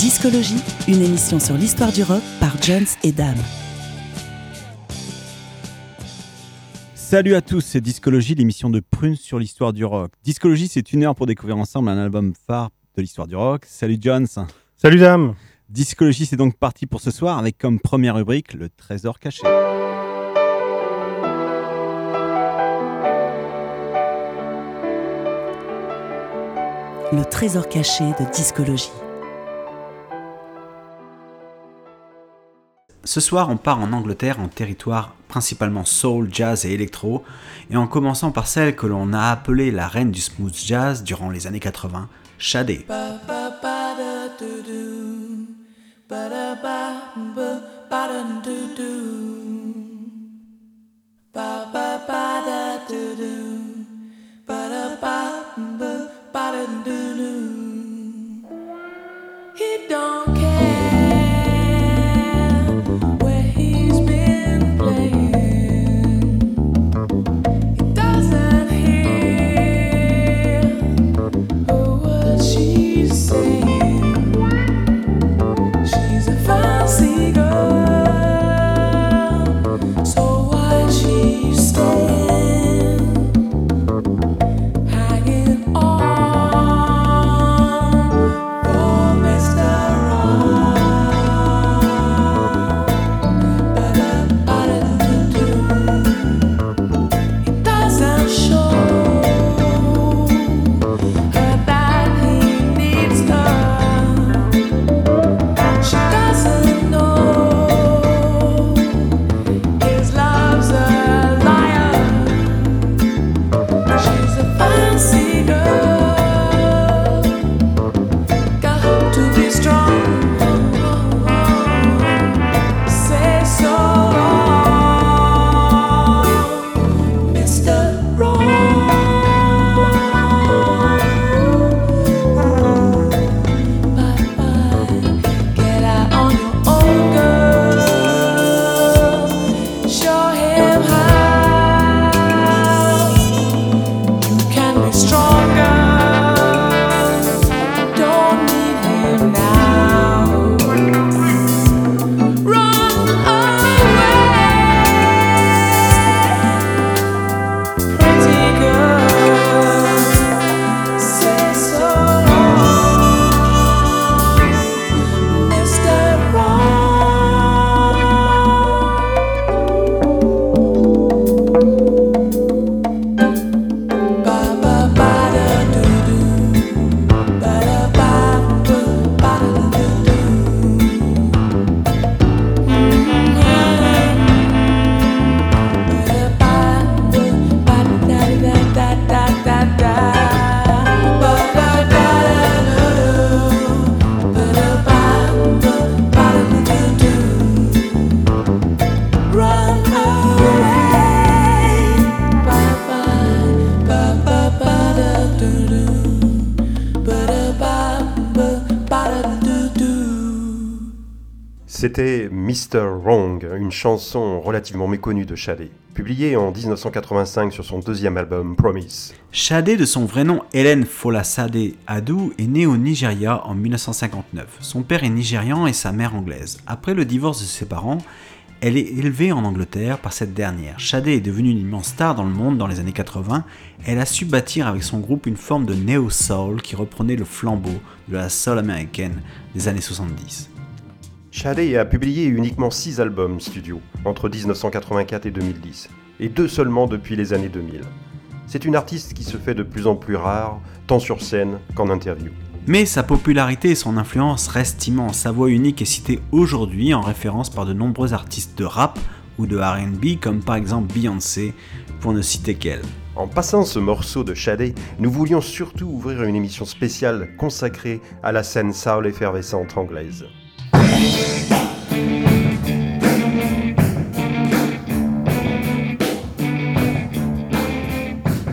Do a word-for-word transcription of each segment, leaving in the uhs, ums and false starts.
Discologie, une émission sur l'histoire du rock par Jones et Dame. Salut à tous, c'est Discologie, l'émission de Prune sur l'histoire du rock. Discologie, c'est une heure pour découvrir ensemble un album phare de l'histoire du rock. Salut Jones. Salut Dame. Discologie, c'est donc parti pour ce soir avec comme première rubrique le trésor caché. Le trésor caché de Discologie. Ce soir, on part en Angleterre, en territoire principalement soul, jazz et électro, et en commençant par celle que l'on a appelée la reine du smooth jazz durant les années quatre-vingts, Sade. C'était mister Wrong, une chanson relativement méconnue de Sade, publiée en dix-neuf cent quatre-vingt-cinq sur son deuxième album Promise. Sade, de son vrai nom Hélène Folasade Adou, est née au Nigeria en dix-neuf cent cinquante-neuf. Son père est nigérian et sa mère anglaise. Après le divorce de ses parents, elle est élevée en Angleterre par cette dernière. Sade est devenue une immense star dans le monde dans les années quatre-vingts. Elle a su bâtir avec son groupe une forme de Neo Soul qui reprenait le flambeau de la soul américaine des années soixante-dix. Sade a publié uniquement six albums studio entre dix-neuf cent quatre-vingt-quatre et deux mille dix, et deux seulement depuis les années deux mille. C'est une artiste qui se fait de plus en plus rare, tant sur scène qu'en interview. Mais sa popularité et son influence restent immenses. Sa voix unique est citée aujourd'hui en référence par de nombreux artistes de rap ou de R and B, comme par exemple Beyoncé, pour ne citer qu'elle. En passant ce morceau de Sade, nous voulions surtout ouvrir une émission spéciale consacrée à la scène soul effervescente anglaise.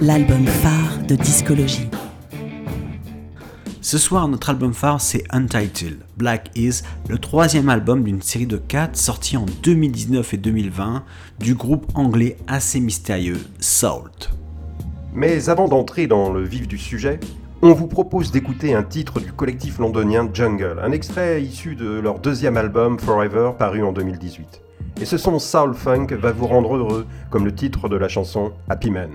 L'album phare de discologie. Ce soir, notre album phare, c'est Untitled (Black Is), le troisième album d'une série de quatre sortis en deux mille dix-neuf et deux mille vingt du groupe anglais assez mystérieux Sault. Mais avant d'entrer dans le vif du sujet, on vous propose d'écouter un titre du collectif londonien Jungle, un extrait issu de leur deuxième album Forever paru en deux mille dix-huit. Et ce son Soul Funk va vous rendre heureux, comme le titre de la chanson Happy Man.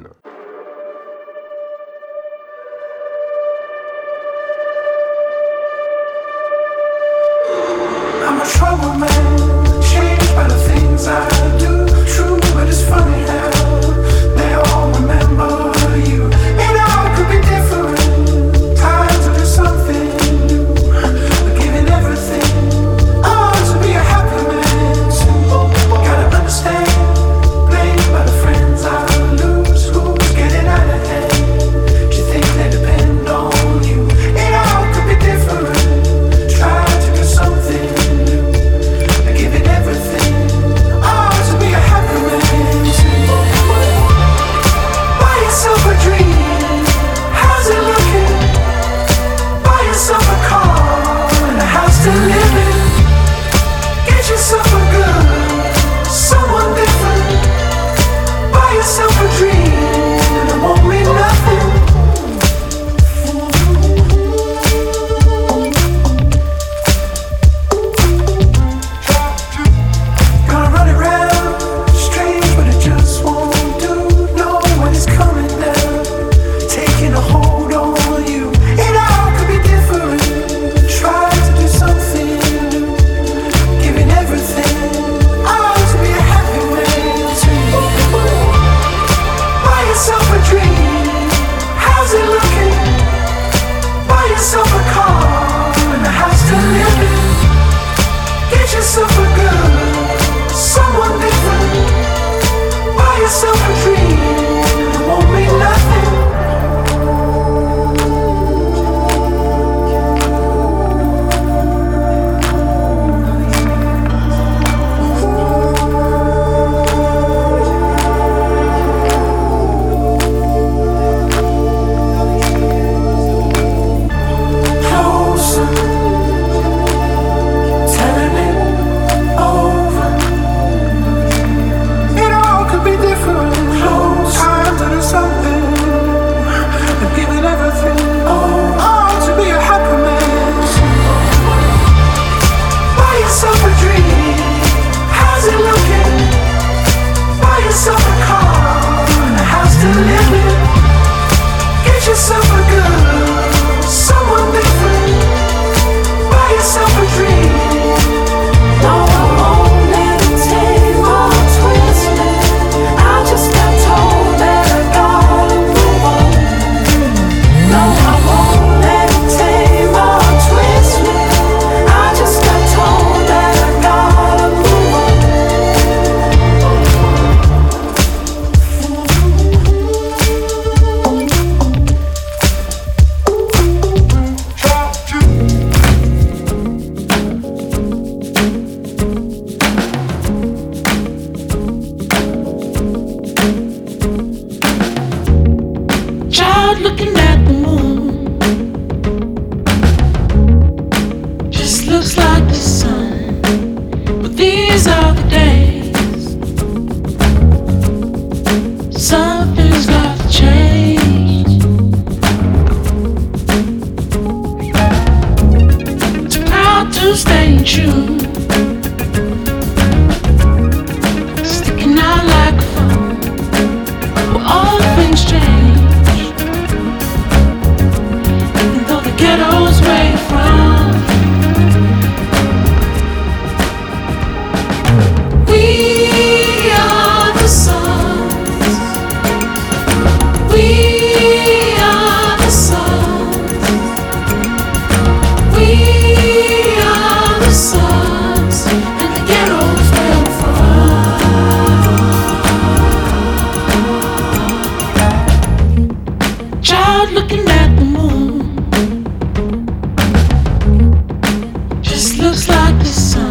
Looks like the sun.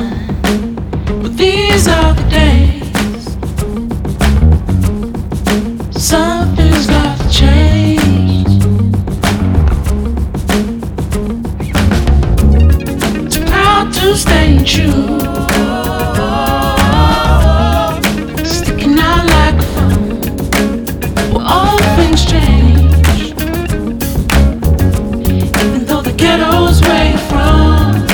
still staying true. Sticking out like a phone. Well, all things change. Even though the ghetto's way from.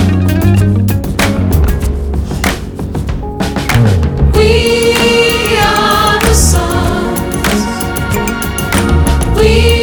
We are the sons. We.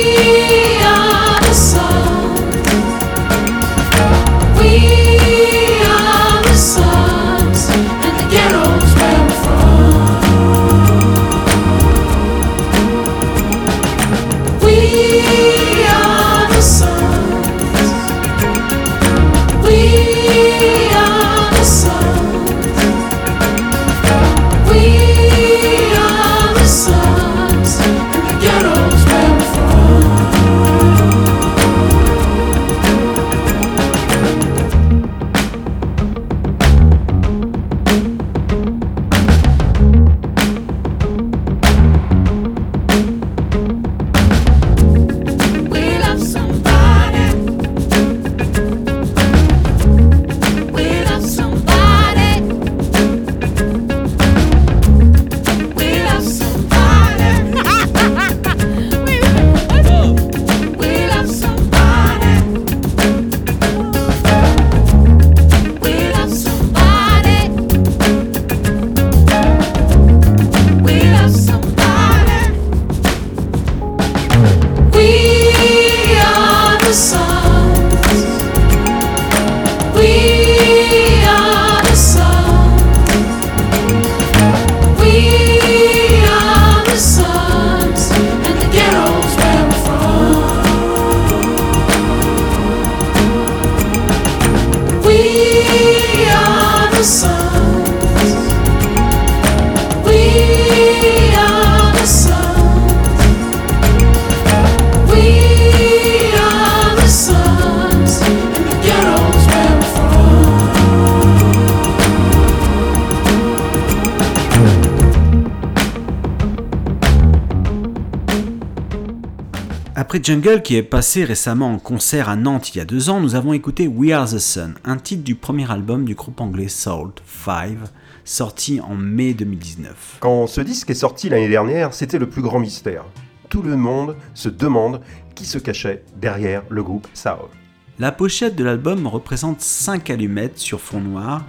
Jungle, qui est passé récemment en concert à Nantes il y a deux ans, nous avons écouté We Are The Sun, un titre du premier album du groupe anglais Sault, cinq, sorti en mai deux mille dix-neuf. Quand ce disque est sorti l'année dernière, c'était le plus grand mystère. Tout le monde se demande qui se cachait derrière le groupe Sault. La pochette de l'album représente cinq allumettes sur fond noir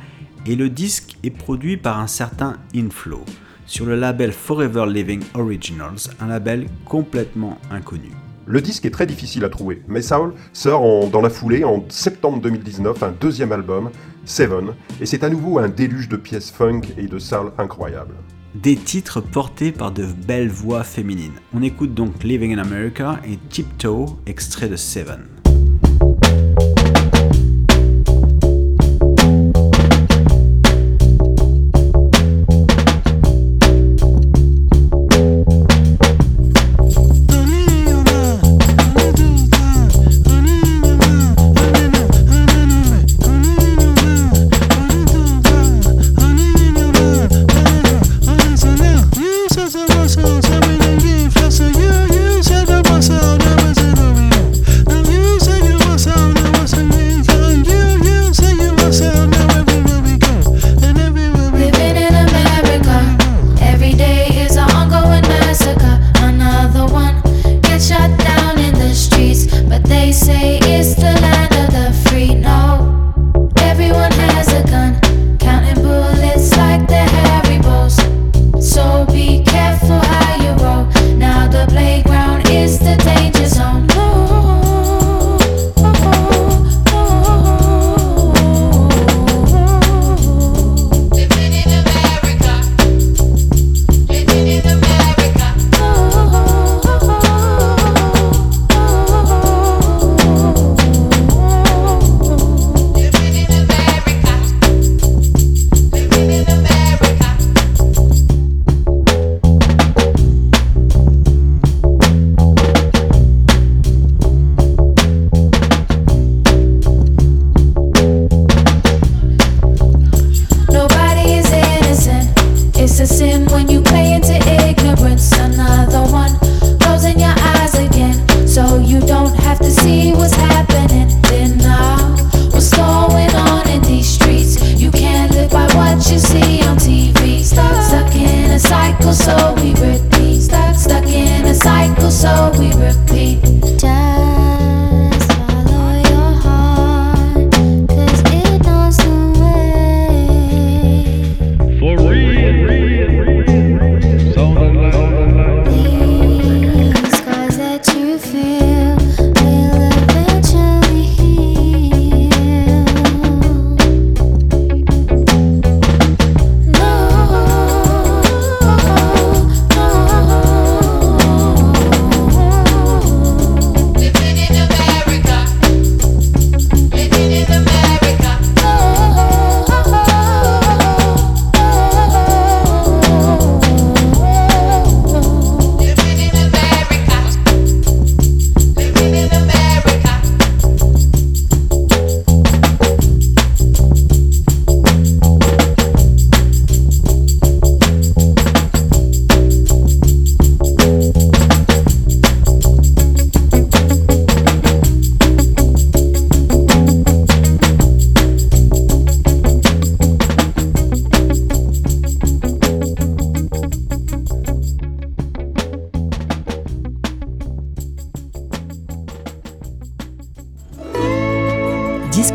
et le disque est produit par un certain Inflo, sur le label Forever Living Originals, un label complètement inconnu. Le disque est très difficile à trouver, mais Saul sort en, dans la foulée, en septembre deux mille dix-neuf, un deuxième album, Seven, et c'est à nouveau un déluge de pièces funk et de Saul incroyables. Des titres portés par de belles voix féminines. On écoute donc Living in America et Tiptoe, extrait de Seven. Have to see what's happening, then now what's going on in these streets.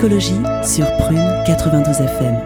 psychologie sur Prune quatre-vingt-douze F M.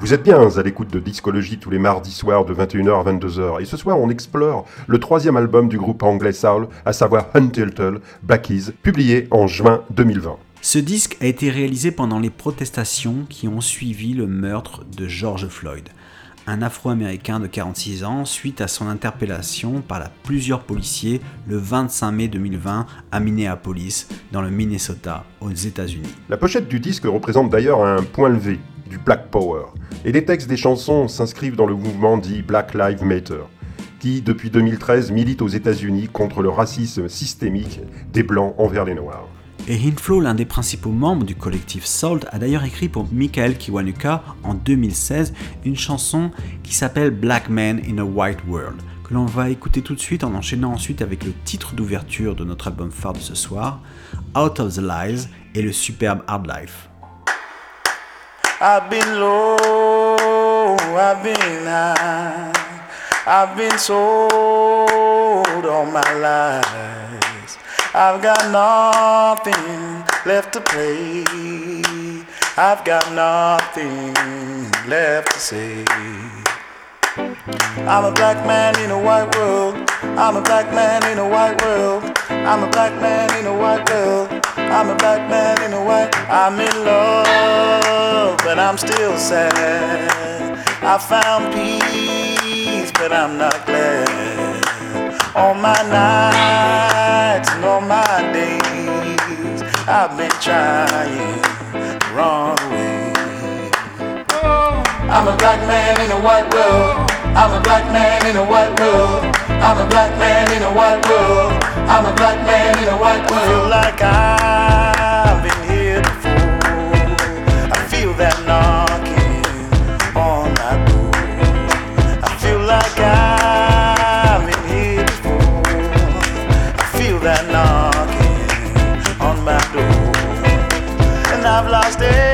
Vous êtes bien à l'écoute de Discologie tous les mardis soirs de vingt et une heures à vingt-deux heures. Et ce soir, on explore le troisième album du groupe anglais Soul, à savoir Untitled (Black Is), publié en juin deux mille vingt. Ce disque a été réalisé pendant les protestations qui ont suivi le meurtre de George Floyd, un afro-américain de quarante-six ans, suite à son interpellation par la plusieurs policiers le vingt-cinq mai deux mille vingt à Minneapolis, dans le Minnesota, aux États-Unis. La pochette du disque représente d'ailleurs un point levé du Black Power, et les textes des chansons s'inscrivent dans le mouvement dit Black Lives Matter, qui depuis deux mille treize milite aux États-Unis contre le racisme systémique des Blancs envers les Noirs. Et Inflo, l'un des principaux membres du collectif Sault, a d'ailleurs écrit pour Michael Kiwanuka en deux mille seize une chanson qui s'appelle Black Man in a White World, que l'on va écouter tout de suite en enchaînant ensuite avec le titre d'ouverture de notre album phare de ce soir, Out of the Lies, et le superbe Hard Life. I've been low, I've been high, I've been sold all my lies. I've got nothing left to play, I've got nothing left to say. I'm a black man in a white world, I'm a black man in a white world, I'm a black man in a white world, I'm a black man in a white. I'm in love, but I'm still sad. I found peace, but I'm not glad. All my nights and all my days, I've been trying the wrong way. Oh. I'm a black man in a white world. I'm a black man in a white world. I'm a black man in a white world. I'm a black man in a white world. I feel like I've been here before. I feel that knocking on my door. I feel like I've been here before. I feel that knocking on my door. And I've lost it.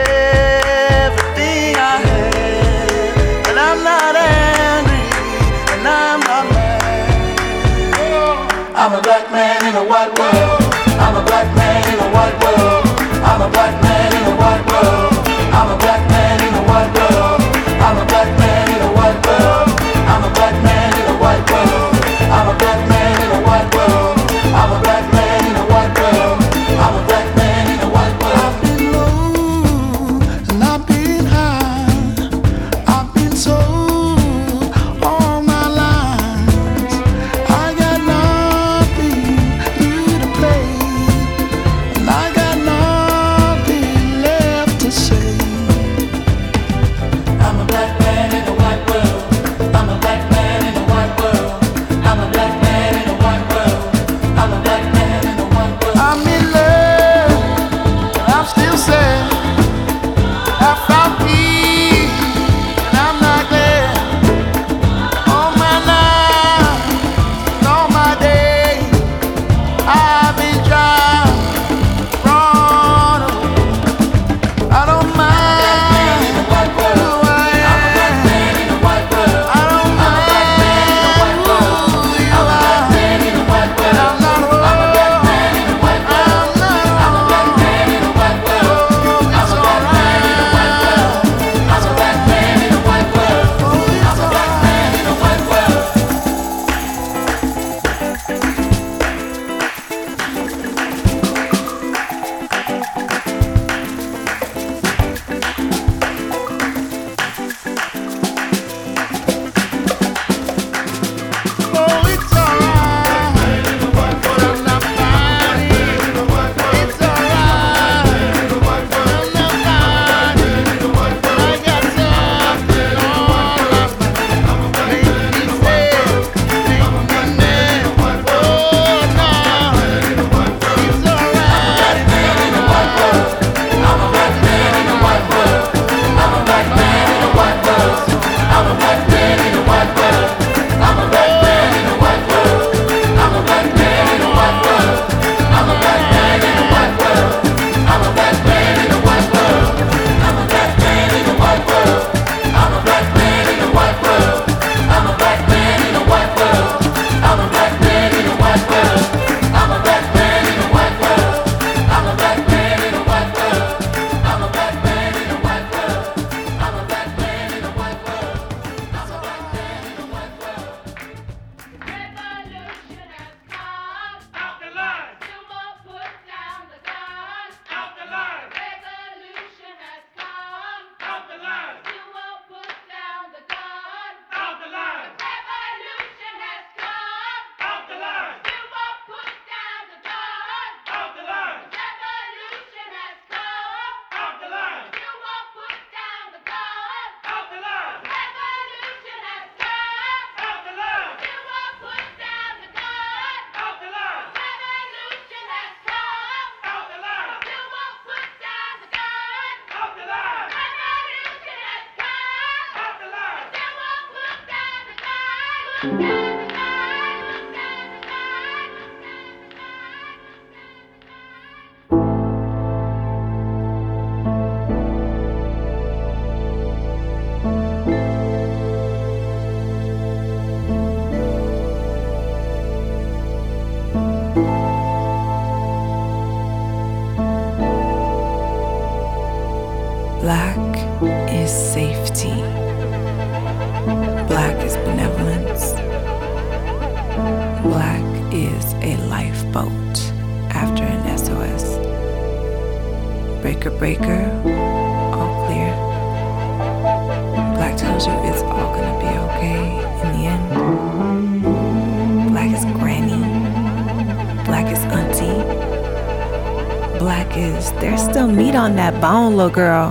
There's still meat on that bone, little girl.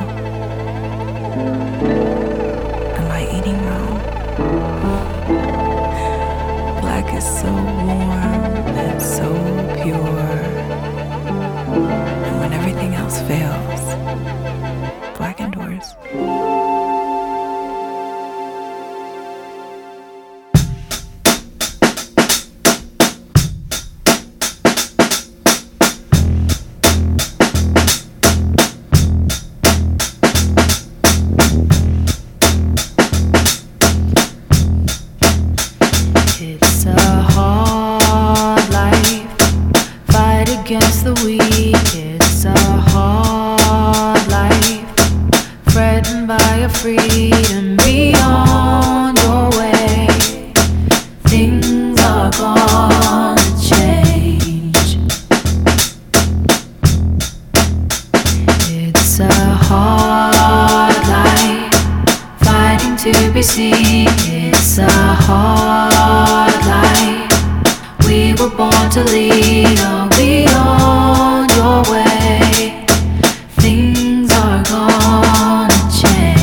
we were born to lead. Are we on your way? Things are gonna change.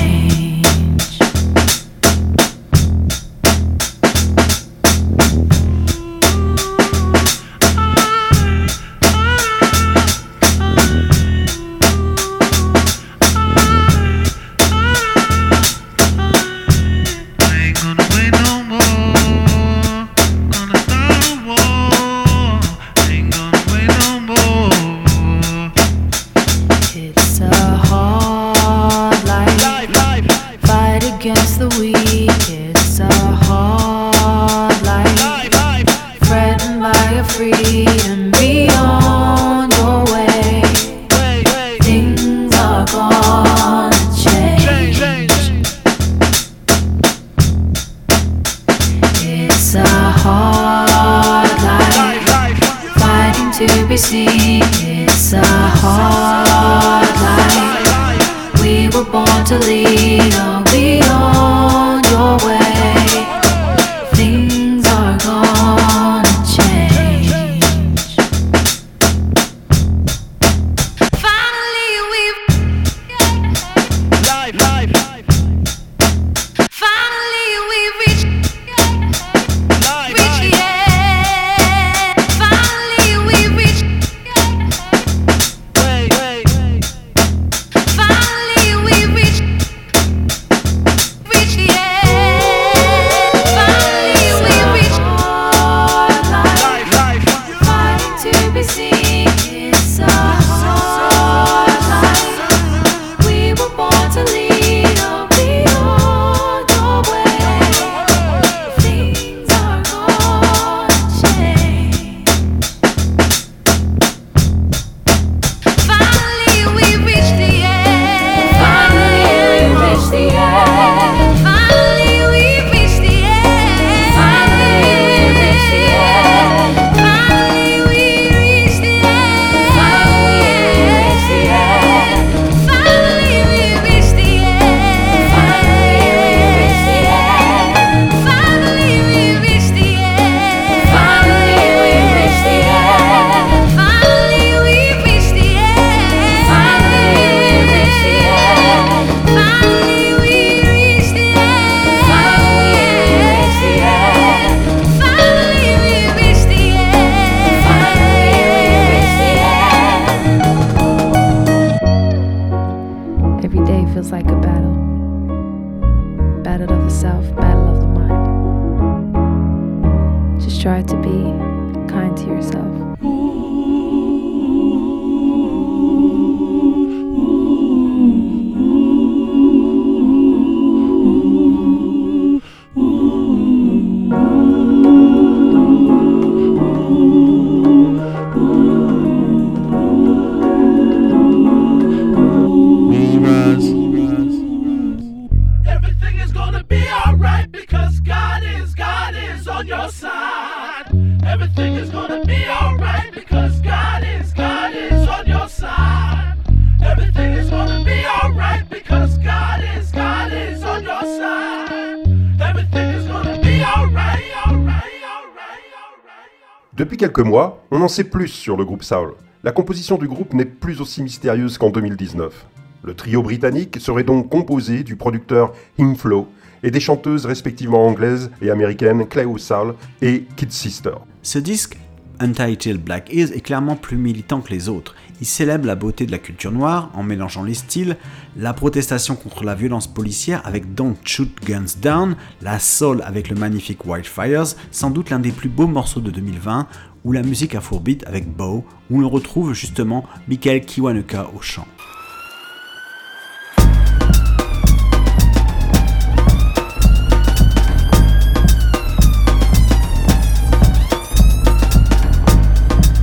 Depuis quelques mois, on en sait plus sur le groupe Soul. La composition du groupe n'est plus aussi mystérieuse qu'en deux mille dix-neuf. Le trio britannique serait donc composé du producteur Inflo et des chanteuses respectivement anglaises et américaines Cleo Sol et Kid Sister. Ce disque, Untitled (Black Is), est clairement plus militant que les autres. Il célèbre la beauté de la culture noire en mélangeant les styles, la protestation contre la violence policière avec Don't Shoot Guns Down, la soul avec le magnifique Wildfires, sans doute l'un des plus beaux morceaux de deux mille vingt, ou la musique afrobeat avec Bow, où l'on retrouve justement Michael Kiwanuka au chant.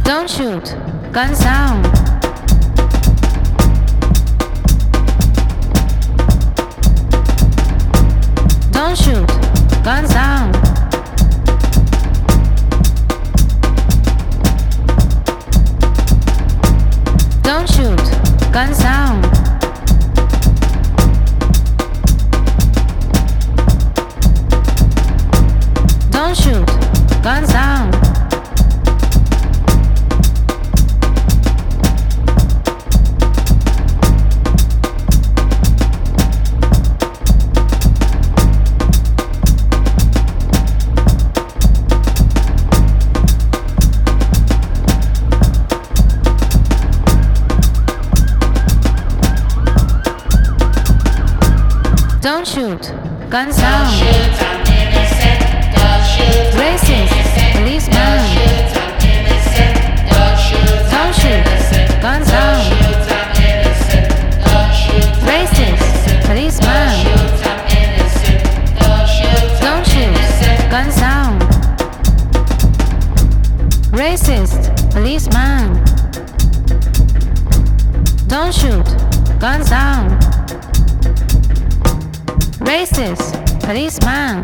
Don't shoot guns down. Don't shoot, guns down. Don't shoot, guns down. Don't shoot, guns down. Don't shoot. Guns down. Racist. Policeman. Don't shoot. Guns down. Racist. Policeman. Don't shoot. Guns down. Racist. Policeman. Don't shoot. Guns down. Racist, policeman.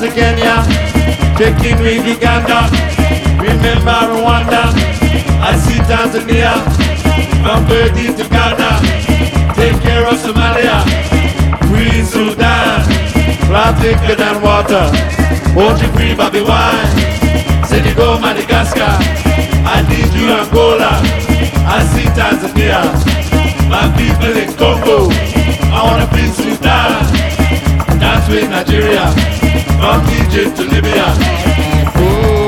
to Kenya, taking with Uganda, remember Rwanda, I see Tanzania, my birthday to Ghana, take care of Somalia, we Sudan, blood thicker than water, won't you free Bobby wine, Senegal, Madagascar, I need you Angola, I see Tanzania, my people in Congo, I wanna be Sudan. Dance with Nigeria, from Egypt to Libya. Oh.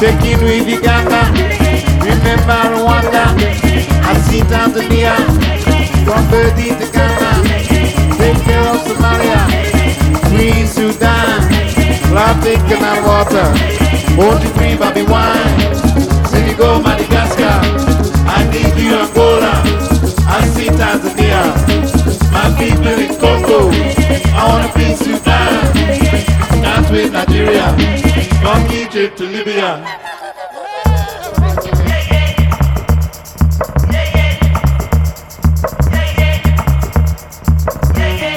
Taking with Uganda, remember Rwanda, I see Tanzania, from Burdi to Ghana, take care of Somalia, free Sudan, plastic and water, forty three Bobby wine, Senegal, Madagascar, I need you Angola, I see Tanzania, my people in Congo, I wanna be Sudan, dance with Nigeria. From Egypt to Libya.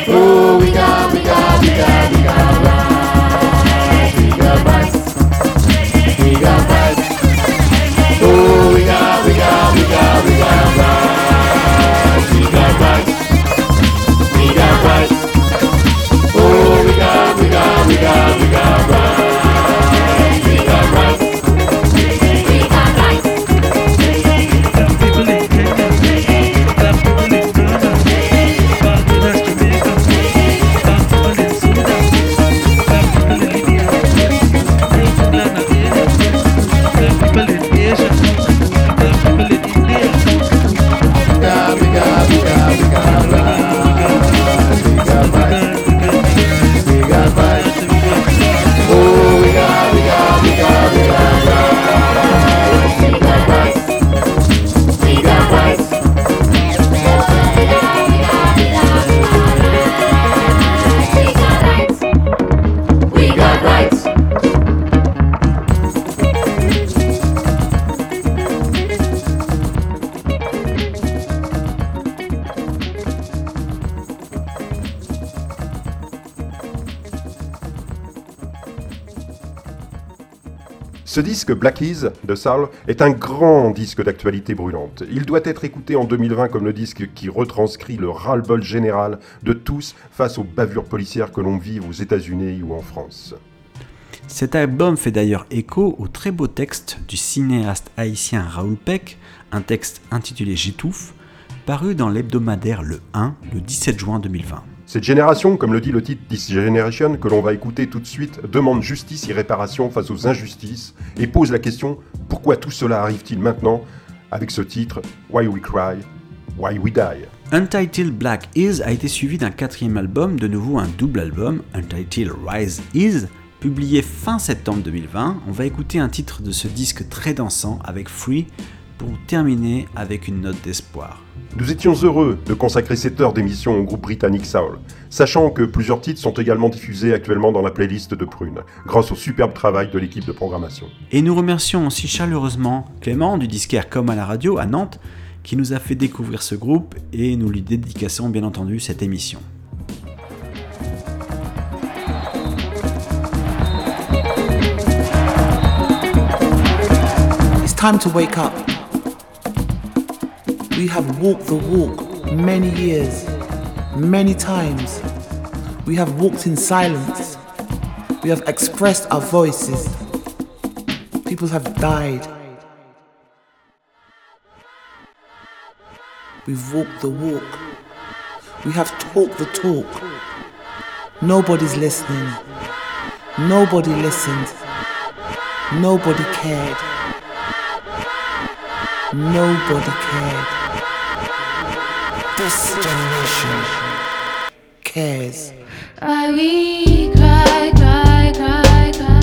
Oh, we got, we got, we got, we got rice. We got rice. We got rice. Oh, we got, we got, we got, we got rice. We got rice. We got rice. Oh, we got, we got, we got, we got rice. Ce disque Black Is de Saul est un grand disque d'actualité brûlante. Il doit être écouté en deux mille vingt comme le disque qui retranscrit le ras-le-bol général de tous face aux bavures policières que l'on vit aux États-Unis ou en France. Cet album fait d'ailleurs écho au très beau texte du cinéaste haïtien Raoul Peck, un texte intitulé J'étouffe, paru dans l'hebdomadaire Le un le dix-sept juin deux mille vingt. Cette génération, comme le dit le titre This Generation, que l'on va écouter tout de suite, demande justice et réparation face aux injustices et pose la question « Pourquoi tout cela arrive-t-il maintenant ?» avec ce titre « Why We Cry, Why We Die ». Untitled Black Is a été suivi d'un quatrième album, de nouveau un double album, Untitled Rise Is, publié fin septembre deux mille vingt. On va écouter un titre de ce disque très dansant avec Free, pour terminer avec une note d'espoir. Nous étions heureux de consacrer cette heure d'émission au groupe britannique Soul, sachant que plusieurs titres sont également diffusés actuellement dans la playlist de Prune, grâce au superbe travail de l'équipe de programmation. Et nous remercions aussi chaleureusement Clément du disquaire Comme à la radio à Nantes, qui nous a fait découvrir ce groupe et nous lui dédicassons bien entendu cette émission. It's time to wake up. We have walked the walk many years, many times. We have walked in silence. We have expressed our voices. People have died. We've walked the walk. We have talked the talk. Nobody's listening. Nobody listened. Nobody cared. Nobody cared. This generation cares. I we cry, cry, cry, cry.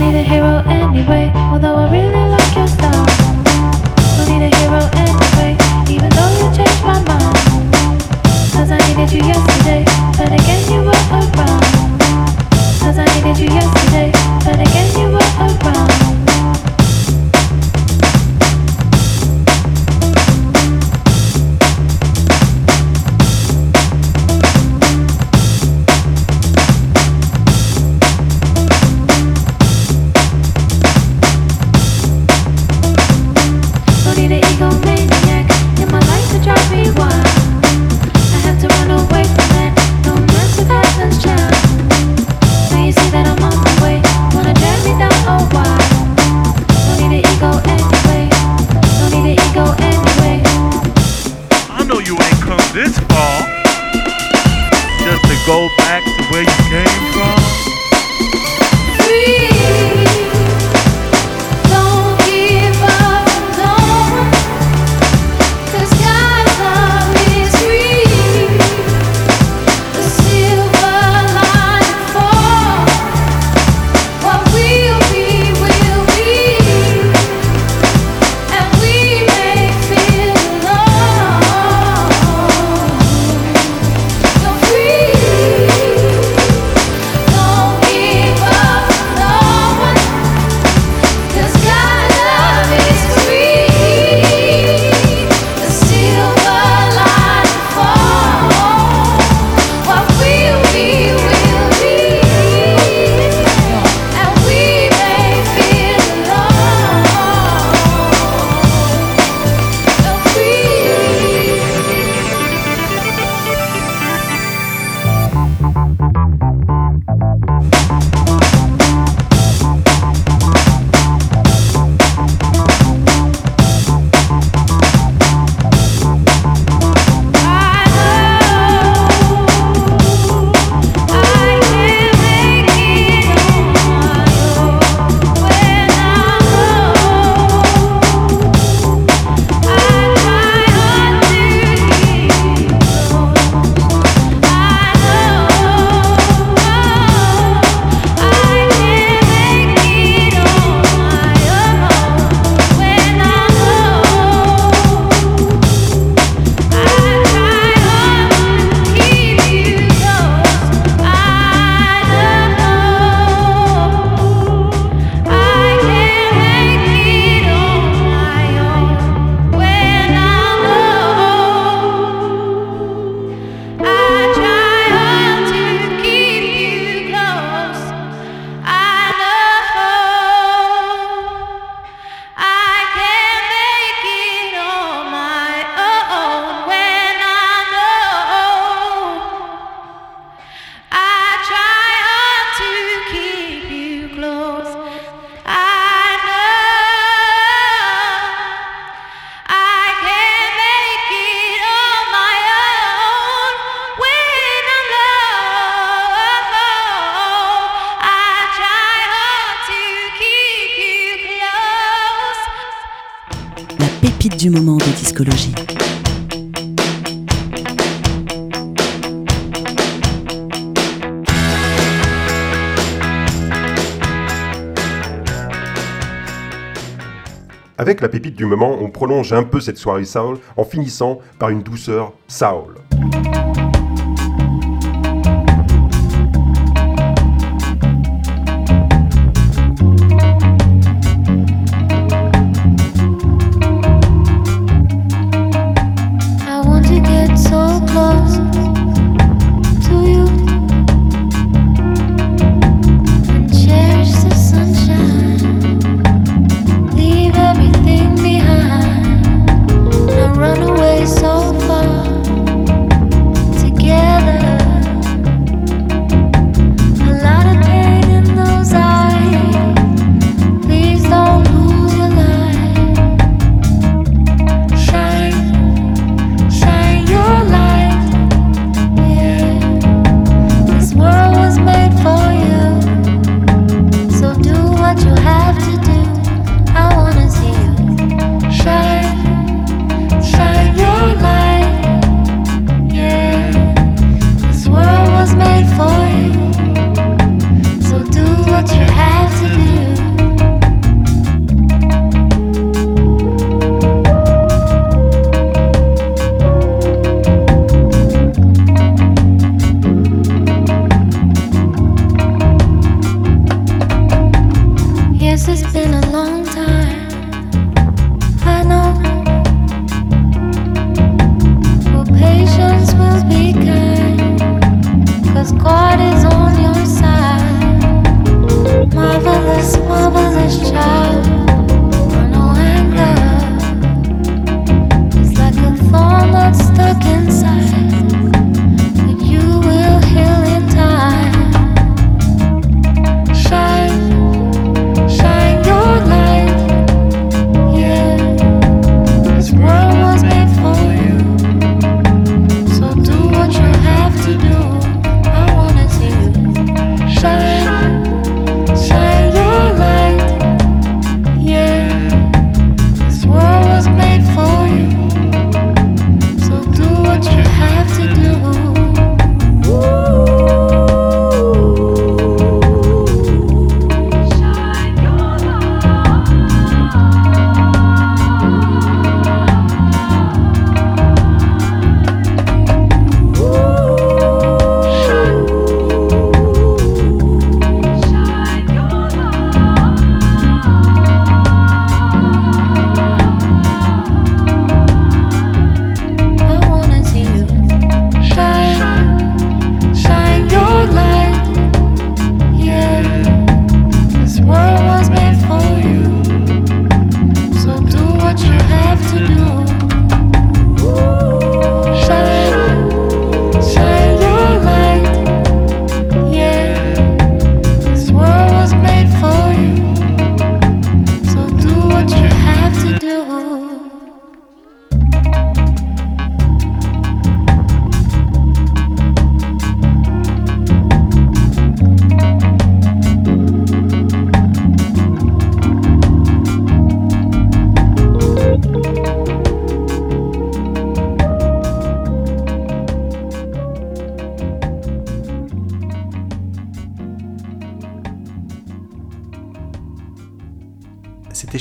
need a hero anyway, although I really like your style. I need a hero anyway, even though you changed my mind. Cause I needed you yesterday, but again you were around. Cause I needed you yesterday, but again you were around. Go back to where you came from. Du moment de discologie. Avec la pépite du moment, on prolonge un peu cette soirée soul en finissant par une douceur soul. Run away so far.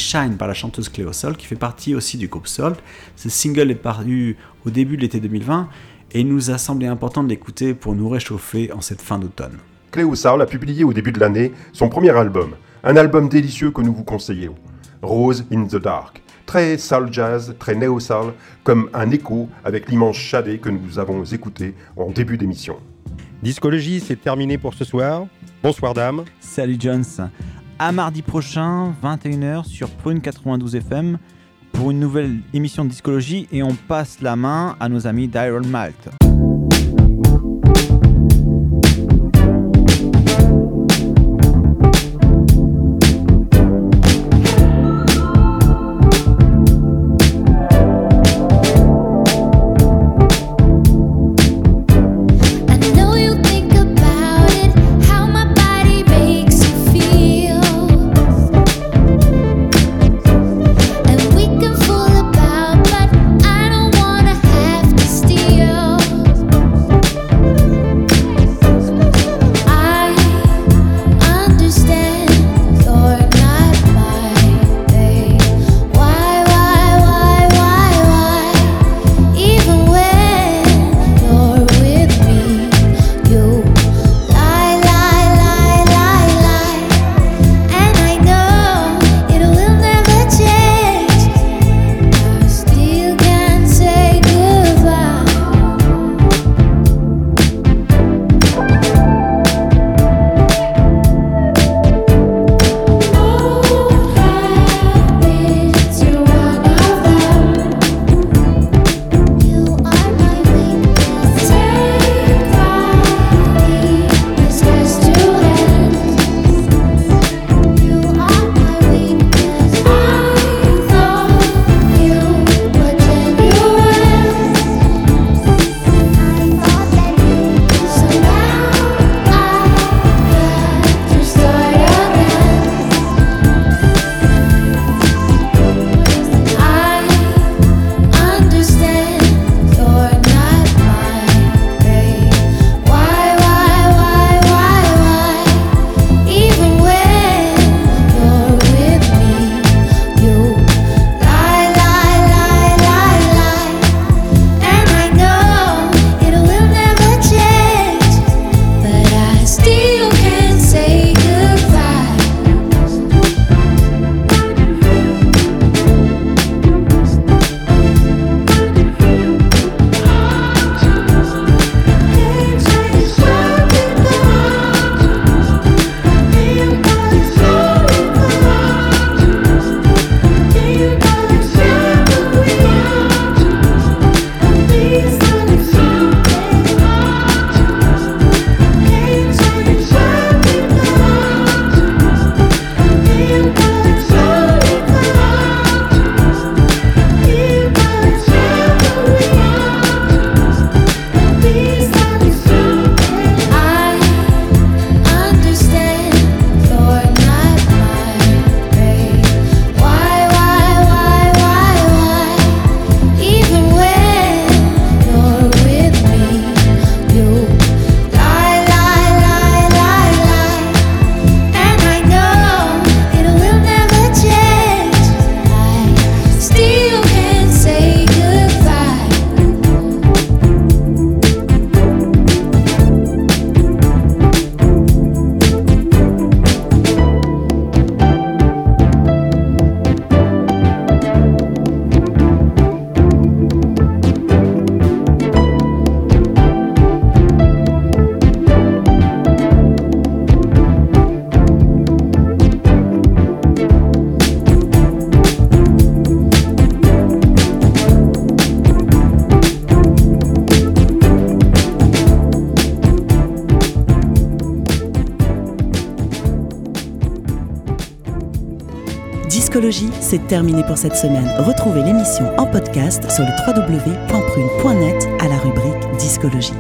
Shine par la chanteuse Cleo Sol, qui fait partie aussi du groupe Soul. Ce single est paru au début de l'été deux mille vingt et il nous a semblé important de l'écouter pour nous réchauffer en cette fin d'automne. Cleo Sol a publié au début de l'année son premier album, un album délicieux que nous vous conseillons, Rose in the Dark, très soul jazz, très néo soul, comme un écho avec l'immense Shadé que nous avons écouté en début d'émission. Discologie, c'est terminé pour ce soir. Bonsoir dames. Salut Jones. À mardi prochain, vingt et une heures, sur Prune quatre-vingt-douze F M, pour une nouvelle émission de Discologie, et on passe la main à nos amis d'Iron Malt. Yo Discologie, c'est terminé pour cette semaine. Retrouvez l'émission en podcast sur le w w w point prune point net à la rubrique Discologie.